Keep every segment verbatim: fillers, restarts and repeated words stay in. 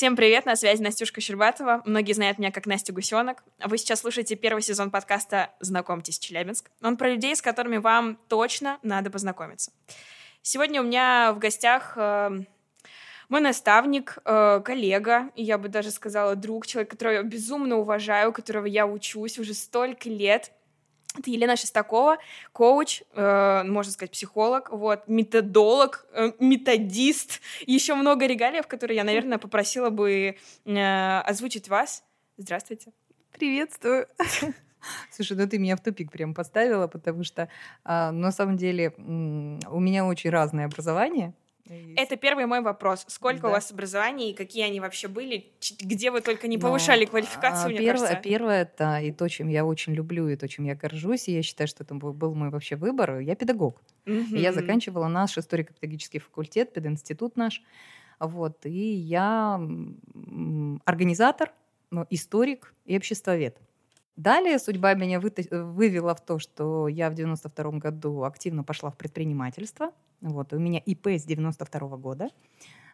Всем привет, на связи Настюшка Щербатова. Многие знают меня как Настя Гусенок. Вы сейчас слушаете первый сезон подкаста «Знакомьтесь, Челябинск». Он про людей, с которыми вам точно надо познакомиться. Сегодня у меня в гостях э, мой наставник, э, коллега, я бы даже сказала друг, человек, которого я безумно уважаю, которого я учусь уже столько лет. Это Елена Шестакова, коуч, э, можно сказать, психолог, вот, методолог, э, методист. Еще много регалиев, которые я, наверное, попросила бы э, озвучить вас. Здравствуйте. Приветствую. Слушай, ну ты меня в тупик прям поставила, потому что, э, на самом деле, м- у меня очень разное образование. Это первый мой вопрос. Сколько да. у вас образований, и какие они вообще были? Где вы только не повышали ну, квалификацию, а, мне первое, кажется? Первое, это и то, чем я очень люблю, и то, чем я горжусь, и я считаю, что это был мой вообще выбор. Я педагог. Mm-hmm. Я заканчивала наш историко-педагогический факультет, пединститут наш. Вот. И я организатор, историк и обществовед. Далее судьба меня вывела в то, что я в девяносто втором году активно пошла в предпринимательство. Вот, у меня ИП с девяносто второго года.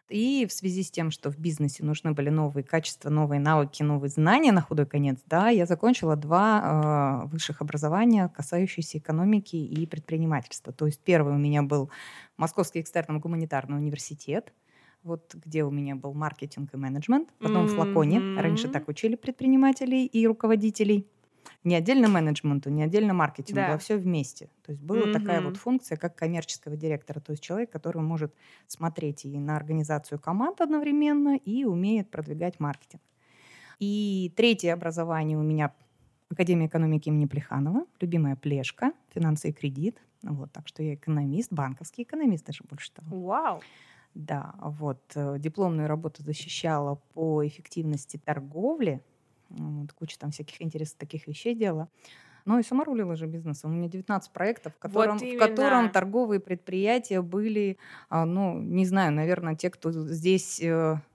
И в связи с тем, что в бизнесе нужны были новые качества, новые навыки, новые знания на худой конец, да, я закончила два э, высших образования, касающиеся экономики и предпринимательства. То есть первый у меня был Московский экстерном гуманитарный университет, вот где у меня был маркетинг и менеджмент. Потом mm-hmm. в Лаконе. Раньше так учили предпринимателей и руководителей. Не отдельно менеджменту, не отдельно маркетингу, да. а все вместе. То есть была mm-hmm. такая вот функция, как коммерческого директора. То есть человек, который может смотреть и на организацию команд одновременно, и умеет продвигать маркетинг. И третье образование у меня Академия экономики имени Плеханова, любимая Плешка, финансы и кредит. Вот, так что я экономист, банковский экономист даже больше того. Вау! Wow. Да, вот. Дипломную работу защищала по эффективности торговли. Вот, куча там всяких интересных таких вещей делала. Ну и сама рулила же бизнесом. У меня девятнадцать проектов, в котором, вот в котором торговые предприятия были, ну, не знаю, наверное, те, кто здесь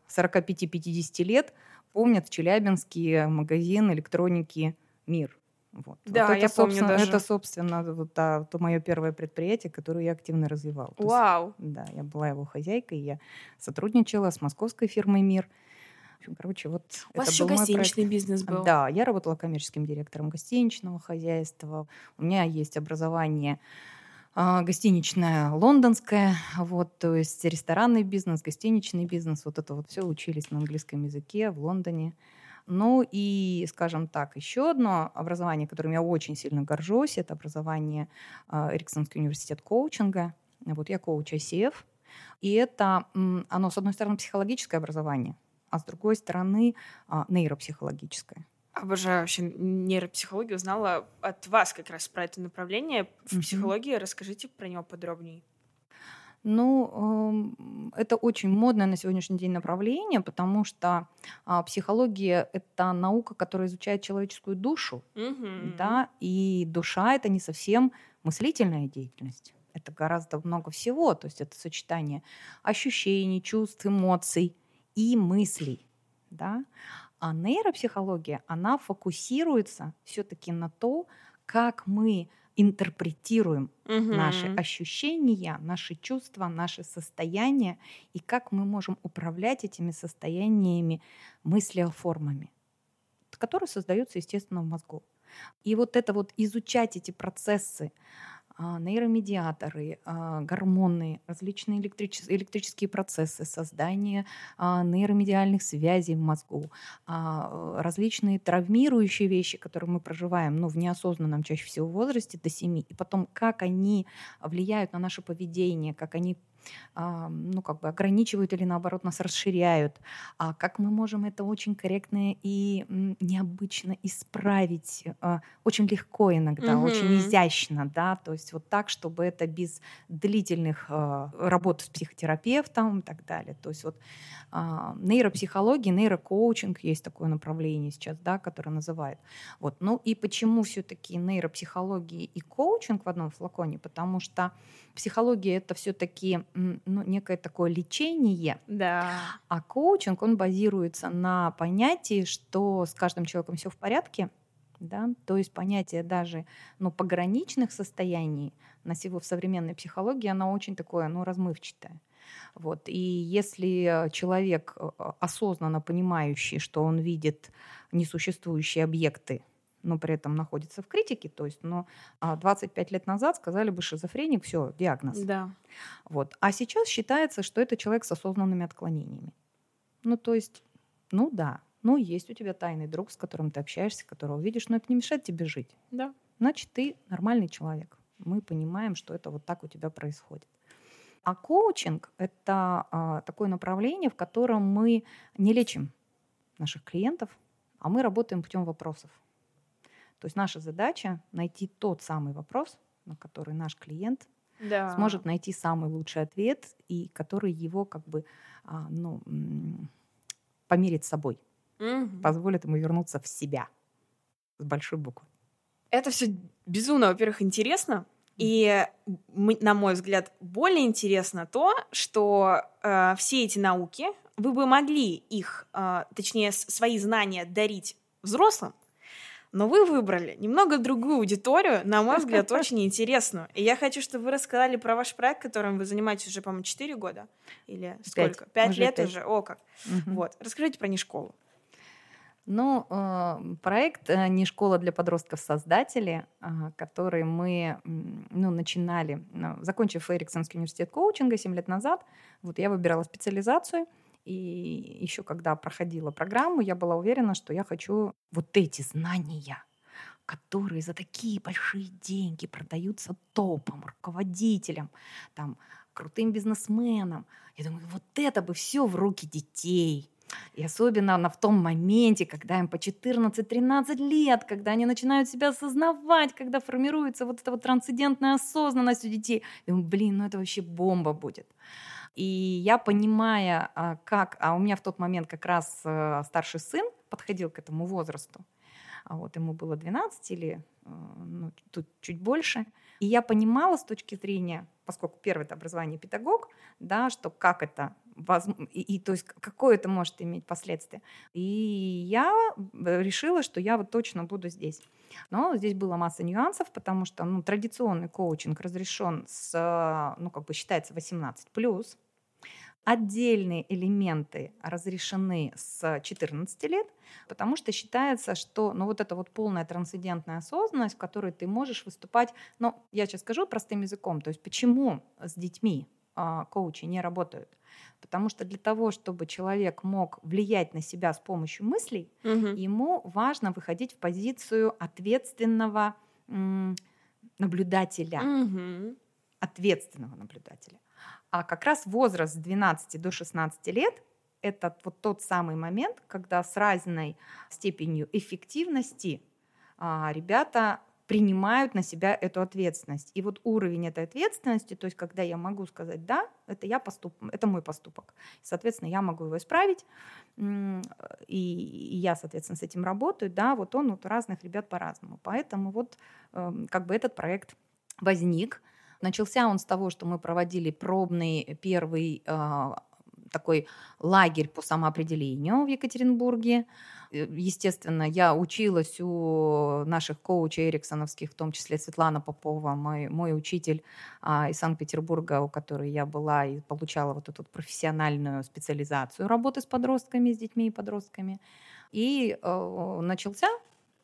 сорок пять - пятьдесят лет, помнят челябинский магазин электроники «Мир». Вот. Да, вот это, я помню даже. Это, собственно, вот, а, то мое первое предприятие, которое я активно развивала. Вау! То есть, да, я была его хозяйкой, я сотрудничала с московской фирмой «Мир». Короче, вот у вас еще гостиничный бизнес был. Да, я работала коммерческим директором гостиничного хозяйства. У меня есть образование э, гостиничное лондонское, вот, то есть ресторанный бизнес, гостиничный бизнес, вот это вот все учились на английском языке в Лондоне. Ну и, скажем так, еще одно образование, которым я очень сильно горжусь, это образование э, Эриксонский университет коучинга. Вот я коуч ай си эф, и это оно, с одной стороны, психологическое образование, а с другой стороны нейропсихологическое. Обожаю вообще нейропсихологию. Узнала от вас как раз про это направление. В mm-hmm. психологии расскажите про него подробнее. Ну, это очень модное на сегодняшний день направление, потому что психология — это наука, которая изучает человеческую душу. Mm-hmm. Да? И душа — это не совсем мыслительная деятельность. Это гораздо много всего. То есть это сочетание ощущений, чувств, эмоций и мыслей, да? А нейропсихология, она фокусируется все-таки на том, как мы интерпретируем угу. наши ощущения, наши чувства, наши состояния, и как мы можем управлять этими состояниями мыслеформами, которые создаются, естественно, в мозгу. И вот это вот изучать эти процессы, нейромедиаторы, гормоны, различные электричес- электрические процессы, создание нейромедиальных связей в мозгу, различные травмирующие вещи, которые мы проживаем, ну, в неосознанном чаще всего возрасте до семи, и потом как они влияют на наше поведение, как они, ну, как бы ограничивают или, наоборот, нас расширяют, а как мы можем это очень корректно и необычно исправить, очень легко иногда, mm-hmm. очень изящно, да, то есть вот так, чтобы это без длительных работ с психотерапевтом и так далее. То есть вот нейропсихология, нейрокоучинг, есть такое направление сейчас, да, которое называют. Вот. Ну и почему все-таки нейропсихология и коучинг в одном флаконе? Потому что психология — это все-таки, ну, некое такое лечение, да. А коучинг, он базируется на понятии, что с каждым человеком все в порядке, да? То есть понятие даже, ну, пограничных состояний на сегодня в современной психологии, оно очень такое, ну, размывчатое. Вот. И если человек, осознанно понимающий, что он видит несуществующие объекты, но при этом находится в критике, то есть, но двадцать пять лет назад сказали бы шизофреник, все, диагноз. Да. Вот. А сейчас считается, что это человек с осознанными отклонениями. Ну, то есть, ну да, ну есть у тебя тайный друг, с которым ты общаешься, которого видишь, но это не мешает тебе жить. Да. Значит, ты нормальный человек. Мы понимаем, что это вот так у тебя происходит. А коучинг – это а, такое направление, в котором мы не лечим наших клиентов, а мы работаем путем вопросов. То есть наша задача – найти тот самый вопрос, на который наш клиент да. сможет найти самый лучший ответ, и который его как бы а, ну, помирит с собой, угу. позволит ему вернуться в себя с большой буквы. Это все безумно, во-первых, интересно. И, на мой взгляд, более интересно то, что э, все эти науки, вы бы могли их, э, точнее, свои знания дарить взрослым, но вы выбрали немного другую аудиторию, на мой взгляд, очень интересную. И я хочу, чтобы вы рассказали про ваш проект, которым вы занимаетесь уже, по-моему, четыре года или сколько? пять лет пять. Уже, о как. Угу. Вот. Расскажите про НеШколу. Ну, проект «НеШкола для подростков Создатели», который мы ну, начинали, закончив Эриксонский университет коучинга семь лет назад, вот я выбирала специализацию, и еще когда проходила программу, я была уверена, что я хочу вот эти знания, которые за такие большие деньги продаются топам, руководителям, там, крутым бизнесменам. Я думаю, вот это бы все в руки детей. И особенно на, в том моменте, когда им по четырнадцать-тринадцать лет, когда они начинают себя осознавать, когда формируется вот эта вот трансцендентная осознанность у детей. Думаю, блин, ну это вообще бомба будет. И я, понимая, как... А у меня в тот момент как раз старший сын подходил к этому возрасту. А вот ему было двенадцать или ну, тут чуть больше. И я понимала с точки зрения, поскольку первое это образование педагог, да, что как это... И, и, то есть какое это может иметь последствие. И я решила, что я вот точно буду здесь. Но здесь была масса нюансов, потому что ну, традиционный коучинг разрешен с, ну, как бы считается восемнадцать плюс. Отдельные элементы разрешены с четырнадцати лет, потому что считается, что ну, вот эта вот полная трансцендентная осознанность, в которой ты можешь выступать, ну, я сейчас скажу простым языком, то есть почему с детьми коучи не работают. Потому что для того, чтобы человек мог влиять на себя с помощью мыслей, угу. ему важно выходить в позицию ответственного м- наблюдателя. Угу. Ответственного наблюдателя. А как раз возраст с двенадцати до шестнадцати лет – это вот тот самый момент, когда с разной степенью эффективности а, ребята принимают на себя эту ответственность. И вот уровень этой ответственности, то есть когда я могу сказать «да», это, я поступ... это мой поступок. Соответственно, я могу его исправить, и я, соответственно, с этим работаю. Да, вот он вот у разных ребят по-разному. Поэтому вот как бы этот проект возник. Начался он с того, что мы проводили пробный первый такой лагерь по самоопределению в Екатеринбурге. Естественно, я училась у наших коучей эриксоновских, в том числе Светлана Попова, мой, мой учитель а, из Санкт-Петербурга, у которой я была и получала вот эту профессиональную специализацию работы с подростками, с детьми и подростками. И э, начался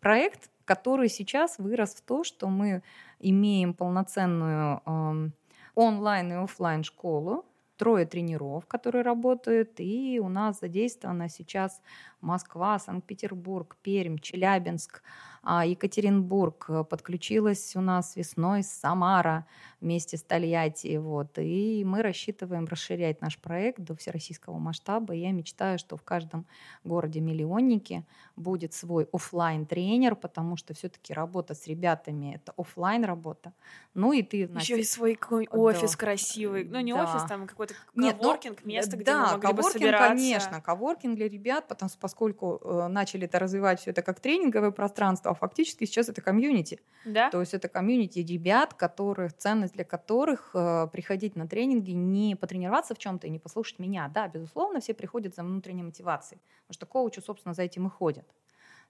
проект, который сейчас вырос в то, что мы имеем полноценную э, онлайн и офлайн школу, трое тренеров, которые работают, и у нас задействована сейчас Москва, Санкт-Петербург, Пермь, Челябинск, Екатеринбург. Подключилась у нас весной Самара вместе с Тольятти. Вот. И мы рассчитываем расширять наш проект до всероссийского масштаба. Я мечтаю, что в каждом городе-миллионнике будет свой офлайн-тренер, потому что все-таки работа с ребятами — это офлайн-работа. Ну и ты, Настя... Еще и свой какой-нибудь офис да. красивый. Ну не да. офис, там какой-то коворкинг, ну, место, где да, мы могли бы собираться. Да, конечно, коворкинг для ребят, потому что поскольку э, начали это развивать все это как тренинговое пространство, а фактически сейчас это комьюнити. Да? То есть это комьюнити ребят, которых, ценность для которых э, приходить на тренинги, не потренироваться в чем-то и не послушать меня. Да, безусловно, все приходят за внутренней мотивацией, потому что коучу, собственно, за этим и ходят.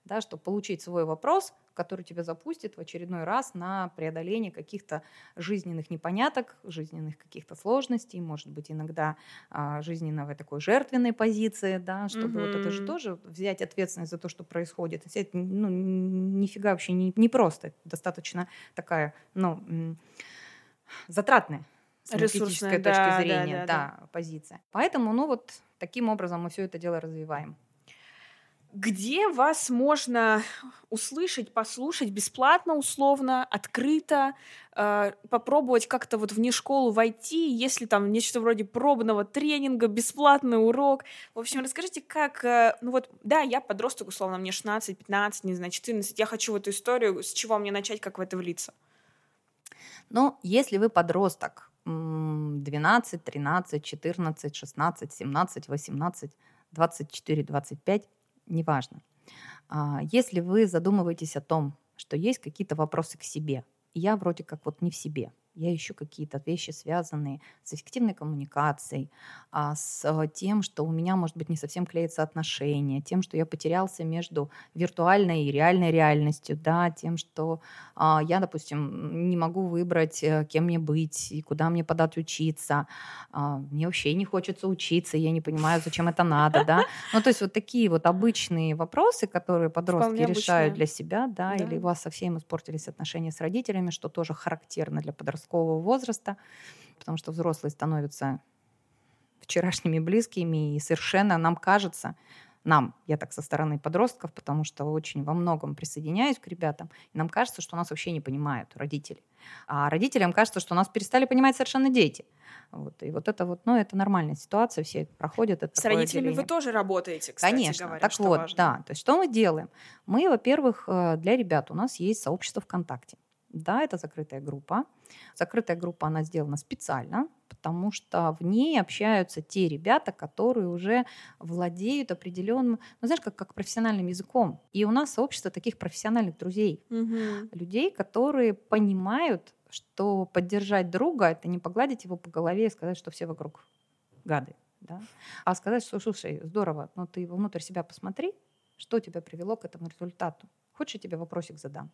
да, чтобы получить свой вопрос, который тебя запустит в очередной раз на преодоление каких-то жизненных непоняток, жизненных каких-то сложностей, может быть, иногда а, жизненной такой жертвенной позиции, да, чтобы mm-hmm. вот это же тоже взять ответственность за то, что происходит. Это, ну, нифига вообще не, не просто, достаточно такая, ну, затратная с энергетической да, точки зрения да, да, да, да. позиция. Поэтому, ну, вот таким образом мы все это дело развиваем. Где вас можно услышать, послушать бесплатно, условно, открыто, э, попробовать как-то вот в НеШколу войти, если там нечто вроде пробного тренинга, бесплатный урок. В общем, расскажите, как... Э, ну вот, да, я подросток, условно, мне шестнадцать, пятнадцать, не знаю, четырнадцать. Я хочу в эту историю, с чего мне начать, как в это влиться? Ну, если вы подросток, двенадцать, тринадцать, четырнадцать, шестнадцать, семнадцать, восемнадцать, двадцать четыре, двадцать пять... неважно. Если вы задумываетесь о том, что есть какие-то вопросы к себе, я вроде как вот не в себе, я ищу какие-то вещи, связанные с эффективной коммуникацией, с тем, что у меня, может быть, не совсем клеятся отношения, тем, что я потерялся между виртуальной и реальной реальностью, да, тем, что я, допустим, не могу выбрать, кем мне быть и куда мне подать учиться, мне вообще не хочется учиться, я не понимаю, зачем это надо, да. Ну, то есть вот такие вот обычные вопросы, которые подростки решают для себя, да, или у вас совсем испортились отношения с родителями, что тоже характерно для подростков возраста, потому что взрослые становятся вчерашними близкими, и совершенно нам кажется, нам, я так со стороны подростков, потому что очень во многом присоединяюсь к ребятам, и нам кажется, что нас вообще не понимают родители. А родителям кажется, что нас перестали понимать совершенно дети. Вот, и вот это вот, ну, это нормальная ситуация, все это проходят. Это с родителями деление. Вы тоже работаете, кстати Конечно, говоря, так что вот, важно. Да. То есть что мы делаем? Мы, во-первых, для ребят у нас есть сообщество ВКонтакте. Да, это закрытая группа. Закрытая группа, она сделана специально, потому что в ней общаются те ребята, которые уже владеют определенным, ну, знаешь, как, как профессиональным языком. И у нас сообщество таких профессиональных друзей, угу. людей, которые понимают, что поддержать друга – это не погладить его по голове и сказать, что все вокруг гады. Да? А сказать, что, слушай, здорово, но ты внутрь себя посмотри, что тебя привело к этому результату. Хочешь, я тебе вопросик задам?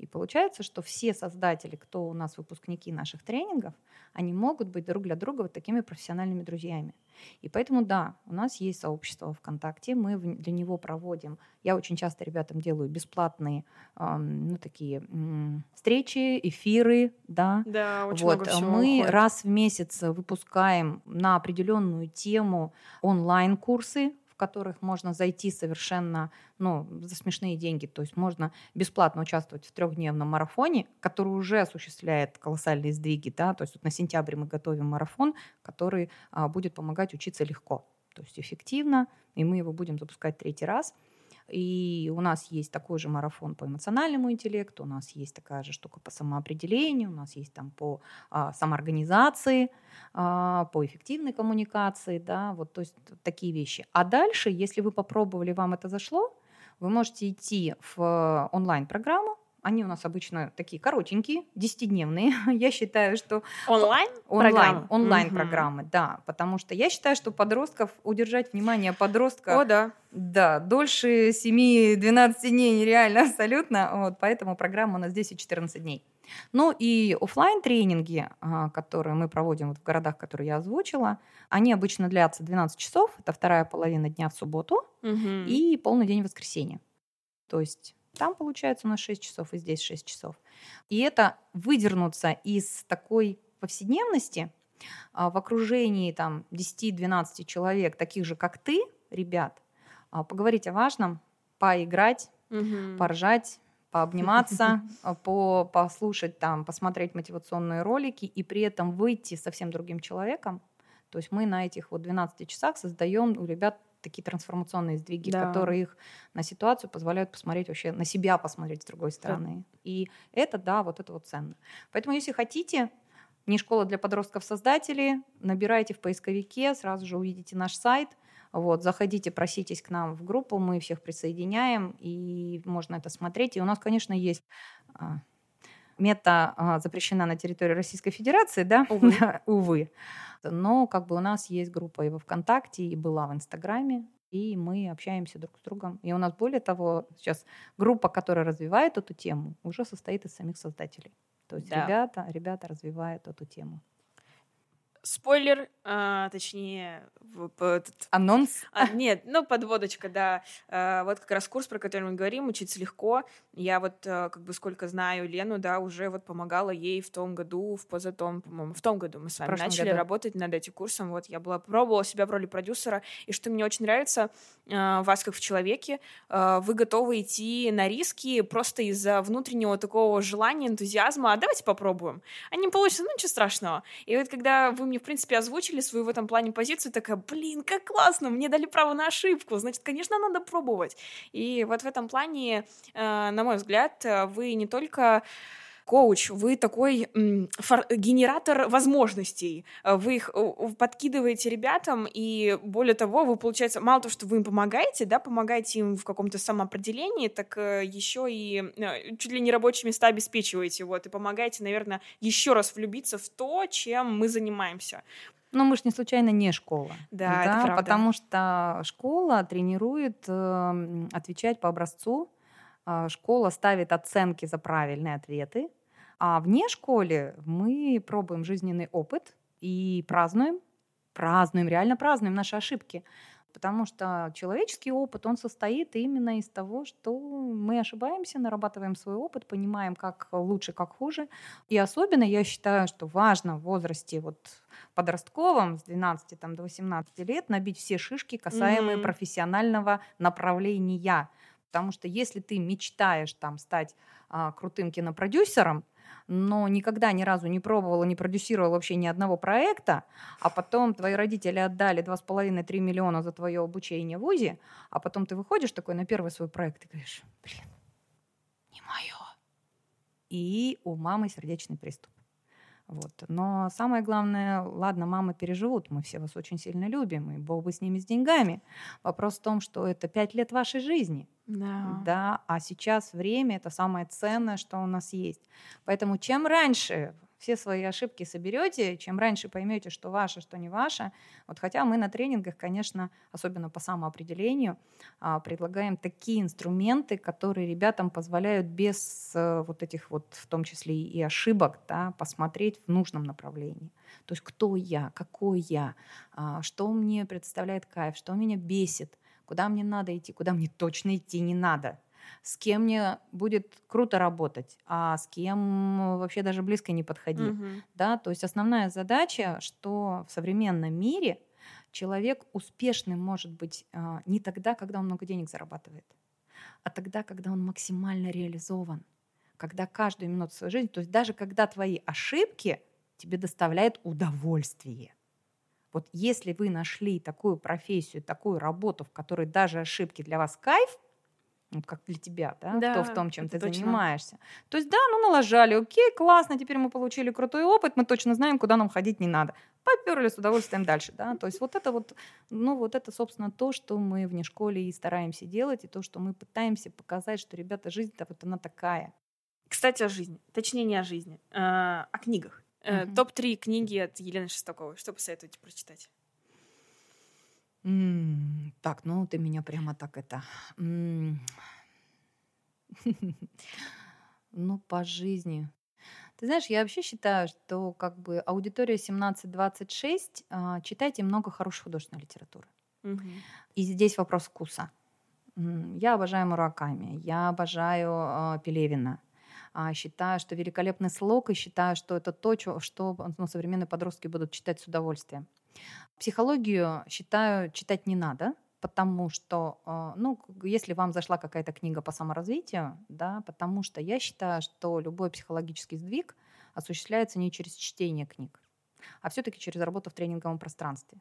И получается, что все создатели, кто у нас выпускники наших тренингов, они могут быть друг для друга вот такими профессиональными друзьями. И поэтому, да, у нас есть сообщество ВКонтакте, мы для него проводим, я очень часто ребятам делаю бесплатные э, ну, такие э, встречи, эфиры, да. Да, очень вот. Много всего мы уходит. Раз в месяц выпускаем на определенную тему онлайн-курсы, в которых можно зайти совершенно, ну, за смешные деньги. То есть можно бесплатно участвовать в трехдневном марафоне, который уже осуществляет колоссальные сдвиги. Да? То есть вот на сентябре мы готовим марафон, который а, будет помогать учиться легко, то есть эффективно, и мы его будем запускать третий раз. И у нас есть такой же марафон по эмоциональному интеллекту, у нас есть такая же штука по самоопределению, у нас есть там по а, самоорганизации, а, по эффективной коммуникации, да, вот, то есть такие вещи. А дальше, если вы попробовали, вам это зашло, вы можете идти в онлайн-программу. Они у нас обычно такие коротенькие, десятидневные. Я считаю, что... Онлайн? Онлайн. Онлайн-программы, угу. да. Потому что я считаю, что подростков, удержать внимание подростка... О, да. Да, дольше семь-двенадцать дней нереально абсолютно. Вот, поэтому программа у нас здесь и четырнадцать дней. Ну и офлайн-тренинги, которые мы проводим вот в городах, которые я озвучила, они обычно длятся двенадцать часов. Это вторая половина дня в субботу угу. и полный день в воскресенье. То есть... Там, получается, у нас шесть часов, и здесь шесть часов. И это выдернуться из такой повседневности в окружении там, десять-двенадцать человек, таких же, как ты, ребят, поговорить о важном, поиграть, угу. поржать, пообниматься, по, послушать, там, посмотреть мотивационные ролики и при этом выйти совсем другим человеком. То есть мы на этих вот двенадцати часах создаем у ребят такие трансформационные сдвиги, да. которые их на ситуацию позволяют посмотреть вообще, на себя посмотреть с другой стороны. Да. И это, да, вот это вот ценно. Поэтому, если хотите, НеШкола для подростков-создателей, набирайте в поисковике, сразу же увидите наш сайт, вот, заходите, проситесь к нам в группу, мы всех присоединяем, и можно это смотреть. И у нас, конечно, есть... Мета а, запрещена на территории Российской Федерации, да? Увы. Увы. Но как бы у нас есть группа и во ВКонтакте, и была в Инстаграме. и мы общаемся друг с другом. И у нас, более того, сейчас группа, которая развивает эту тему, уже состоит из самих создателей. То есть да. ребята, ребята развивают эту тему. Спойлер, а, точнее... Анонс? А, нет, ну, подводочка, да. А, вот как раз курс, про который мы говорим, учиться легко. Я вот, как бы, сколько знаю Лену, да, уже вот помогала ей в том году, в позатом, по-моему, в том году мы с вами начали году. работать над этим курсом. Вот я была, пробовала себя в роли продюсера. И что мне очень нравится, а, вас как в человеке, а, вы готовы идти на риски просто из-за внутреннего такого желания, энтузиазма. А давайте попробуем. А не получится, ну, ничего страшного. И вот когда вы мне, в принципе, озвучили свою в этом плане позицию, такая, блин, как классно, мне дали право на ошибку, значит, конечно, надо пробовать. И вот в этом плане, э, на мой взгляд, вы не только коуч, вы такой м, фор- генератор возможностей, вы их подкидываете ребятам, и более того, вы, получается, мало того, что вы им помогаете, да, помогаете им в каком-то самоопределении, так еще и чуть ли не рабочие места обеспечиваете, вот, и помогаете, наверное, еще раз влюбиться в то, чем мы занимаемся. Но мы ж не случайно не школа. Да, да, это правда. Потому что школа тренирует э, отвечать по образцу, э, школа ставит оценки за правильные ответы, а вне школы мы пробуем жизненный опыт и празднуем, празднуем, реально празднуем наши ошибки. Потому что человеческий опыт, он состоит именно из того, что мы ошибаемся, нарабатываем свой опыт, понимаем, как лучше, как хуже. И особенно я считаю, что важно в возрасте вот подростковом, с двенадцати там, до восемнадцати лет, набить все шишки, касаемые mm-hmm. профессионального направления. Потому что если ты мечтаешь там, стать а, крутым кинопродюсером, но никогда ни разу не пробовала, не продюсировала вообще ни одного проекта, а потом твои родители отдали два с половиной - три миллиона за твое обучение в ВУЗе, а потом ты выходишь такой на первый свой проект и говоришь, блин, не мое. И у мамы сердечный приступ. Вот. Но самое главное, ладно, мамы переживут, мы все вас очень сильно любим, и бог бы с ними, с деньгами. Вопрос в том, что это пять лет вашей жизни. Да. Да, а сейчас время — это самое ценное, что у нас есть. Поэтому чем раньше все свои ошибки соберете, чем раньше поймете, что ваше, что не ваше. Вот, хотя мы на тренингах, конечно, особенно по самоопределению, предлагаем такие инструменты, которые ребятам позволяют без вот этих вот, в том числе и ошибок, да, посмотреть в нужном направлении. То есть кто я, какой я, что мне представляет кайф, что меня бесит, куда мне надо идти, куда мне точно идти не надо. С кем мне будет круто работать, а с кем вообще даже близко не подходи. Mm-hmm. Да? То есть основная задача, что в современном мире человек успешным может быть не тогда, когда он много денег зарабатывает, а тогда, когда он максимально реализован, когда каждую минуту своей жизни, то есть даже когда твои ошибки тебе доставляют удовольствие. Вот если вы нашли такую профессию, такую работу, в которой даже ошибки для вас кайф, вот как для тебя, да, да, то в том, чем ты точно занимаешься. То есть, да, ну налажали, окей, классно, теперь мы получили крутой опыт, мы точно знаем, куда нам ходить не надо. Попёрли с удовольствием дальше, да. То есть вот это вот, ну вот это, собственно, то, что мы вне школы и стараемся делать, и то, что мы пытаемся показать, что, ребята, жизнь-то вот она такая. Кстати, о жизни, точнее не о жизни, а о книгах. Uh-huh. топ три книги от Елены Шестаковой, что посоветуете прочитать? Mm, так, ну ты меня прямо так это... Mm. Ну, по жизни. Ты знаешь, я вообще считаю, что как бы аудитория семнадцать двадцать шесть, читайте много хорошей художественной литературы. Угу. И здесь вопрос вкуса. Я обожаю Мураками, я обожаю Пелевина. Считаю, что великолепный слог, и считаю, что это то, что ну, современные подростки будут читать с удовольствием. Психологию, считаю, читать не надо, потому что, ну, если вам зашла какая-то книга по саморазвитию, да, потому что я считаю, что любой психологический сдвиг осуществляется не через чтение книг, а все-таки через работу в тренинговом пространстве.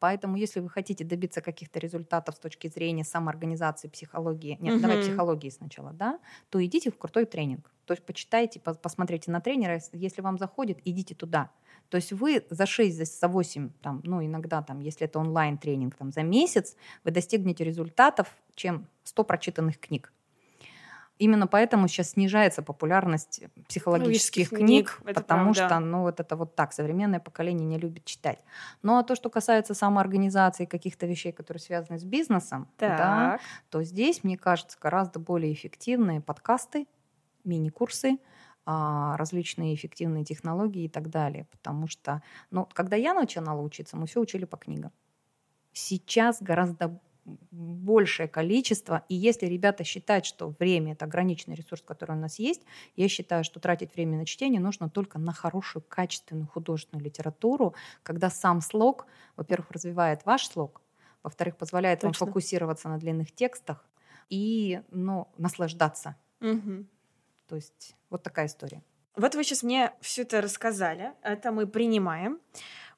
Поэтому, если вы хотите добиться каких-то результатов с точки зрения самоорганизации, психологии, нет, угу. давай психологии сначала, да, то идите в крутой тренинг. То есть почитайте, посмотрите на тренера, если вам заходит, идите туда. То есть вы за шесть, за восемь, там, ну иногда, там, если это онлайн-тренинг, там, за месяц вы достигнете результатов, чем сто прочитанных книг. именно поэтому сейчас снижается популярность психологических книг, книг потому правда. что, ну, вот это вот так, современное поколение не любит читать. Ну, а то, что касается самоорганизации каких-то вещей, которые связаны с бизнесом, да, то здесь, мне кажется, гораздо более эффективные подкасты, мини-курсы, различные эффективные технологии и так далее. Потому что, ну, когда я начинала учиться, мы все учили по книгам. Сейчас гораздо большее количество. И если ребята считают, что время – это ограниченный ресурс, который у нас есть, я считаю, что тратить время на чтение нужно только на хорошую, качественную художественную литературу, когда сам слог, во-первых, развивает ваш слог, во-вторых, позволяет Точно. вам фокусироваться на длинных текстах и, ну, наслаждаться. Угу. То есть вот такая история. Вот вы сейчас мне все это рассказали. Это мы принимаем.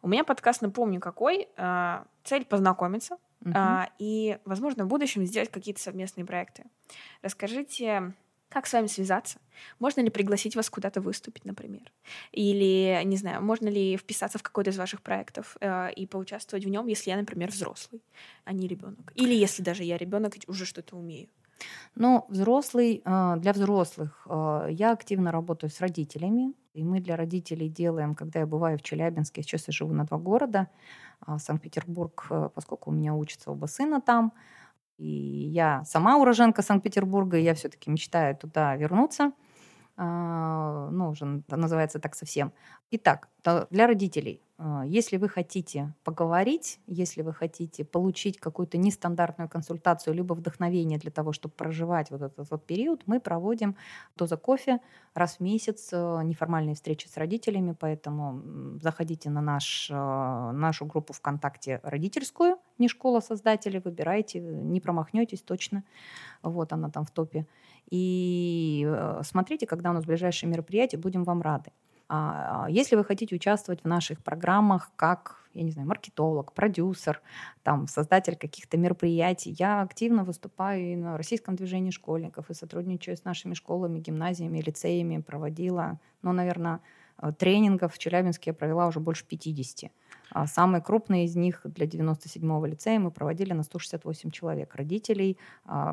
У меня подкаст, напомню, какой. Цель – познакомиться. Uh-huh. А, и, возможно, в будущем сделать какие-то совместные проекты. Расскажите, как с вами связаться? Можно ли пригласить вас куда-то выступить, например? Или, не знаю, можно ли вписаться в какой-то из ваших проектов э, и поучаствовать в нем, если я, например, взрослый, а не ребенок? Или если даже я ребенок, уже что-то умею? Ну, взрослый, для взрослых я активно работаю с родителями, и мы для родителей делаем, когда я бываю в Челябинске, сейчас я живу на два города, Санкт-Петербург, поскольку у меня учится оба сына там, и я сама уроженка Санкт-Петербурга, и я все-таки мечтаю туда вернуться, ну, уже называется так совсем. Итак, для родителей. Если вы хотите поговорить, если вы хотите получить какую-то нестандартную консультацию либо вдохновение для того, чтобы проживать вот этот вот период, мы проводим доза кофе раз в месяц, неформальные встречи с родителями, поэтому заходите на наш, нашу группу ВКонтакте родительскую, НеШкола «Создатели», выбирайте, не промахнетесь точно, вот она там в топе. И смотрите, когда у нас ближайшие мероприятия, будем вам рады. Если вы хотите участвовать в наших программах как, я не знаю, маркетолог, продюсер, там, создатель каких-то мероприятий, я активно выступаю и на российском движении школьников, и сотрудничаю с нашими школами, гимназиями, лицеями, проводила, ну, наверное, тренингов в Челябинске я провела уже больше пятьдесят. Самые крупные из них для девяносто седьмого лицея мы проводили на сто шестьдесят восемь человек. Родителей,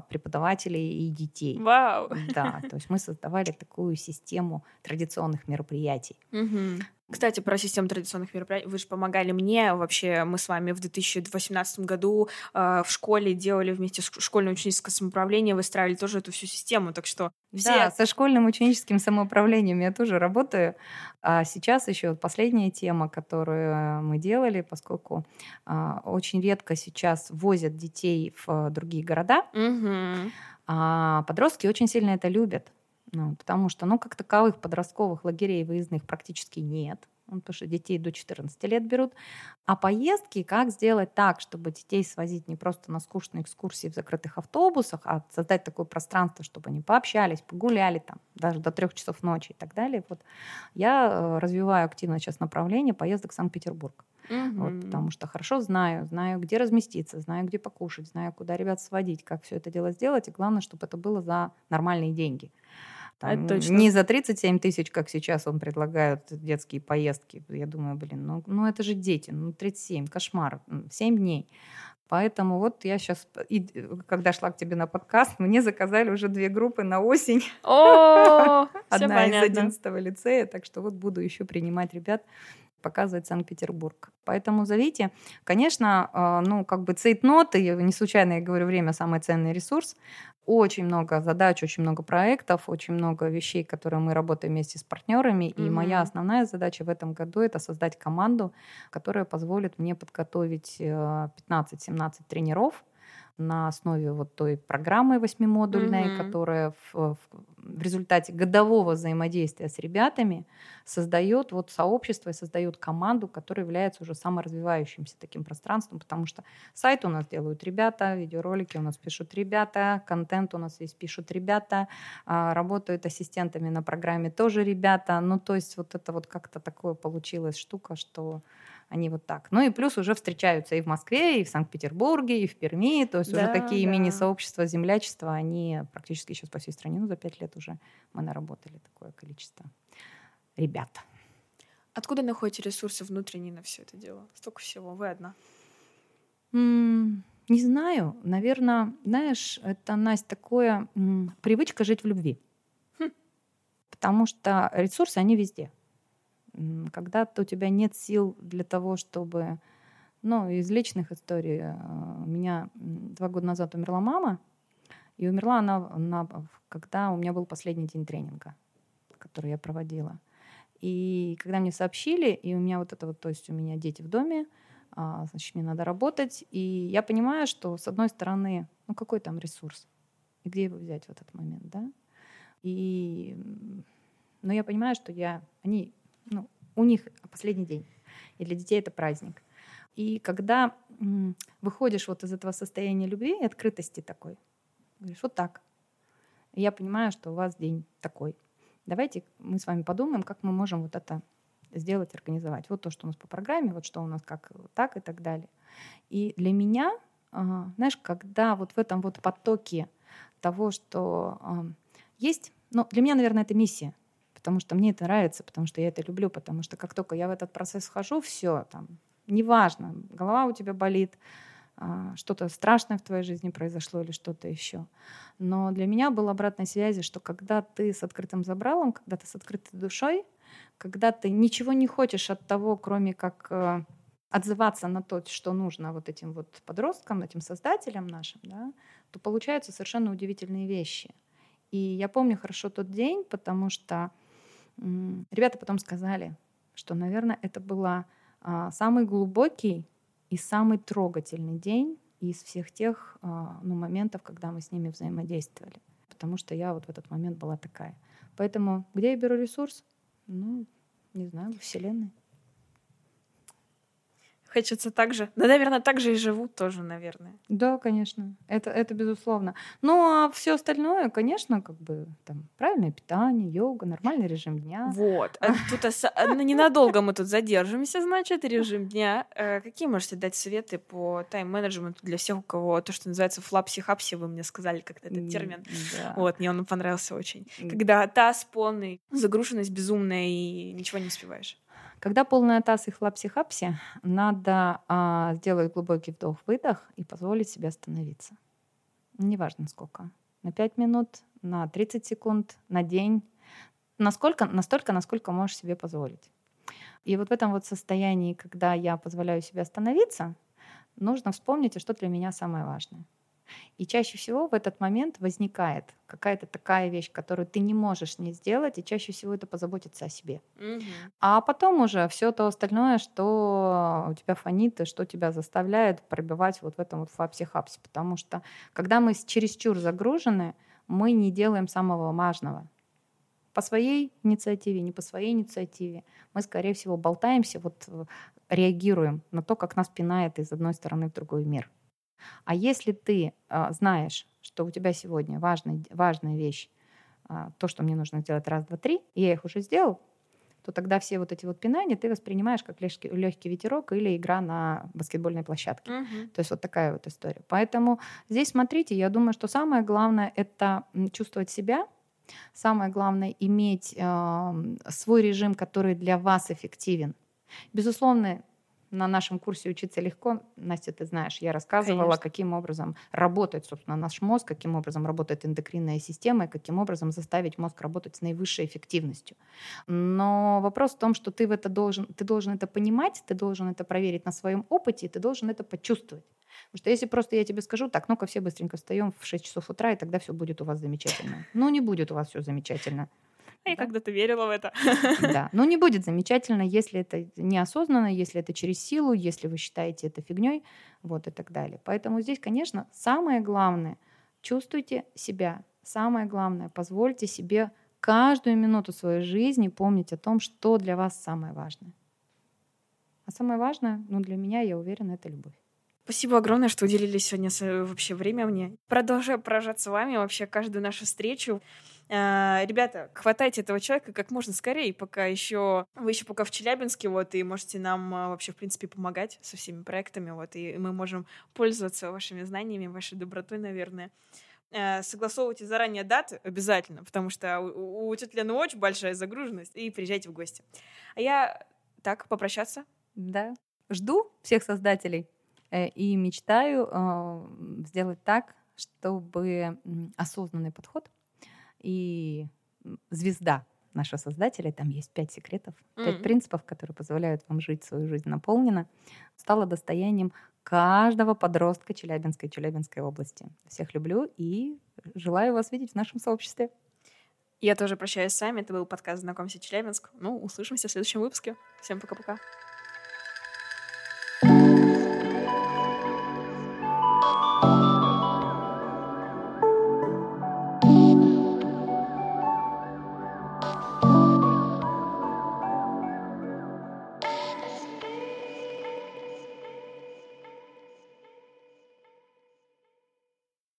преподавателей и детей. Вау! Да, то есть мы создавали такую систему традиционных мероприятий. Угу. Кстати, про систему традиционных мероприятий. Вы же помогали мне. Вообще мы с вами в две тысячи восемнадцатом году э, в школе делали вместе с школьным ученическим самоуправлением, выстраивали тоже эту всю систему. Так что все... Да, со школьным ученическим самоуправлением я тоже работаю. А сейчас еще последняя тема, которую мы делали, поскольку э, очень редко сейчас возят детей в другие города. Угу. А подростки очень сильно это любят. Ну, потому что, ну, как таковых подростковых лагерей выездных практически нет, ну, потому что детей до четырнадцати лет берут. А поездки, как сделать так, чтобы детей свозить не просто на скучные экскурсии в закрытых автобусах, а создать такое пространство, чтобы они пообщались, погуляли там, даже до трех часов ночи и так далее. Вот я развиваю активно сейчас направление поездок в Санкт-Петербург. Угу. Вот, потому что хорошо знаю, знаю, где разместиться, знаю, где покушать, знаю, куда ребят сводить, как все это дело сделать, и главное, чтобы это было за нормальные деньги. Там, не за тридцать семь тысяч, как сейчас он предлагает детские поездки. Я думаю, блин, ну, ну это же дети, ну тридцать семь, кошмар, семь дней. Поэтому вот я сейчас, и, когда шла к тебе на подкаст, мне заказали уже две группы на осень. О, одна из одиннадцатого лицея, так что вот буду еще принимать ребят, показывать Санкт-Петербург. Поэтому зовите. Конечно, ну, как бы цейтноты, не случайно я говорю, время – самый ценный ресурс. Очень много задач, очень много проектов, очень много вещей, которые мы работаем вместе с партнерами. Mm-hmm. И моя основная задача в этом году – это создать команду, которая позволит мне подготовить пятнадцать-семнадцать тренеров на основе вот той программы восьмимодульной, mm-hmm. которая в, в результате годового взаимодействия с ребятами создает вот сообщество и создает команду, которая является уже саморазвивающимся таким пространством, потому что сайт у нас делают ребята, видеоролики у нас пишут ребята, контент у нас весь пишут ребята, работают ассистентами на программе тоже ребята. Ну, то есть вот это вот как-то такое получилась штука, что... Они вот так. Ну и плюс уже встречаются и в Москве, и в Санкт-Петербурге, и в Перми. То есть да, уже такие да. мини-сообщества землячества, они практически сейчас по всей стране, ну за пять лет уже мы наработали такое количество ребят. Откуда находите ресурсы внутренние на все это дело? Столько всего. Вы одна. М-м- Не знаю. Наверное, знаешь, это, Настя, такое м, привычка жить в любви. Хм. Потому что ресурсы, они везде. Когда-то у тебя нет сил для того, чтобы... Ну, из личных историй. У меня два года назад умерла мама. И умерла она, она когда у меня был последний день тренинга, который я проводила. И когда мне сообщили, и у меня вот это вот, то есть у меня дети в доме, значит, мне надо работать. И я понимаю, что, с одной стороны, ну какой там ресурс? И где его взять в этот момент, да? И, но я понимаю, что я, они, ну, у них последний день. И для детей это праздник. И когда м, выходишь вот из этого состояния любви и открытости такой, говоришь, вот так. И я понимаю, что у вас день такой. Давайте мы с вами подумаем, как мы можем вот это сделать, организовать. Вот то, что у нас по программе, вот что у нас как так и так далее. И для меня, знаешь, когда вот в этом вот потоке того, что есть, ну, для меня, наверное, это миссия, потому что мне это нравится, потому что я это люблю, потому что как только я в этот процесс вхожу, все, там, неважно, голова у тебя болит, что-то страшное в твоей жизни произошло или что-то еще. Но для меня была обратная связь, что когда ты с открытым забралом, когда ты с открытой душой, когда ты ничего не хочешь от того, кроме как отзываться на то, что нужно вот этим вот подросткам, этим создателям нашим, да, то получаются совершенно удивительные вещи. И я помню хорошо тот день, потому что м- ребята потом сказали, что, наверное, это был а, самый глубокий и самый трогательный день из всех тех ну, моментов, когда мы с ними взаимодействовали. Потому что я вот в этот момент была такая. Поэтому где я беру ресурс? Ну, не знаю, во Вселенной. Хочется так же. Да, наверное, так же и живут тоже, наверное. Да, конечно. Это, это безусловно. Ну, а все остальное, конечно, как бы там правильное питание, йога, нормальный режим дня. Вот. А тут оса... ненадолго мы тут задержимся, значит, режим дня. Какие можете дать советы по тайм-менеджменту для всех, у кого то, что называется флапси-хапси, вы мне сказали как-то этот термин. Да. Вот, мне он понравился очень. Когда таз полный, загруженность безумная и ничего не успеваешь. Когда полная таз и хлапси-хапси, надо а, сделать глубокий вдох-выдох и позволить себе остановиться. Неважно сколько. На пять минут, на тридцать секунд, на день. Насколько, настолько, насколько можешь себе позволить. И вот в этом вот состоянии, когда я позволяю себе остановиться, нужно вспомнить, что для меня самое важное. И чаще всего в этот момент возникает какая-то такая вещь, которую ты не можешь не сделать, и чаще всего это позаботиться о себе. Mm-hmm. А потом уже все то остальное, что у тебя фонит, и что тебя заставляет пробивать вот в этом вот флапси-хапси. Потому что когда мы чересчур загружены, мы не делаем самого важного. По своей инициативе, не по своей инициативе. Мы, скорее всего, болтаемся, вот реагируем на то, как нас пинает из одной стороны в другой мир. А если ты э, знаешь, что у тебя сегодня важный, важная вещь, э, то, что мне нужно сделать раз, два, три, и я их уже сделал, то тогда все вот эти вот пинания ты воспринимаешь как легкий, легкий ветерок или игра на баскетбольной площадке. Угу. То есть вот такая вот история. Поэтому здесь смотрите, я думаю, что самое главное — это чувствовать себя, самое главное — иметь э, свой режим, который для вас эффективен. Безусловно, на нашем курсе «Учиться легко», Настя, ты знаешь, я рассказывала, конечно, каким образом работает, собственно, наш мозг, каким образом работает эндокринная система и каким образом заставить мозг работать с наивысшей эффективностью. Но вопрос в том, что ты, в это должен, ты должен это понимать, ты должен это проверить на своем опыте, и ты должен это почувствовать. Потому что если просто я тебе скажу, так, ну-ка все быстренько встаем в шесть часов утра, и тогда все будет у вас замечательно. Ну, не будет у вас все замечательно. Я да. когда-то верила в это. Да, но не будет замечательно, если это неосознанно, если это через силу, если вы считаете это фигней, вот и так далее. Поэтому здесь, конечно, самое главное — чувствуйте себя. Самое главное — позвольте себе каждую минуту своей жизни помнить о том, что для вас самое важное. А самое важное, ну, для меня, я уверена, это любовь. Спасибо огромное, что уделили сегодня вообще время мне. Продолжаю поражаться вами вообще каждую нашу встречу. Ребята, хватайте этого человека как можно скорее, пока еще вы еще пока в Челябинске, вот, и можете нам вообще, в принципе, помогать со всеми проектами, вот, и мы можем пользоваться вашими знаниями, вашей добротой, наверное. Согласовывайте заранее даты обязательно, потому что у, у тети Лены очень большая загруженность, и приезжайте в гости. А я так, попрощаться? Да. Жду всех создателей И мечтаю сделать так, чтобы осознанный подход и звезда нашего создателя, там есть пять секретов, пять mm-hmm. принципов, которые позволяют вам жить свою жизнь наполненно, стала достоянием каждого подростка Челябинской и Челябинской области. Всех люблю и желаю вас видеть в нашем сообществе. Я тоже прощаюсь с вами. Это был подкаст «Знакомься, Челябинск». Ну, услышимся в следующем выпуске. Всем пока-пока.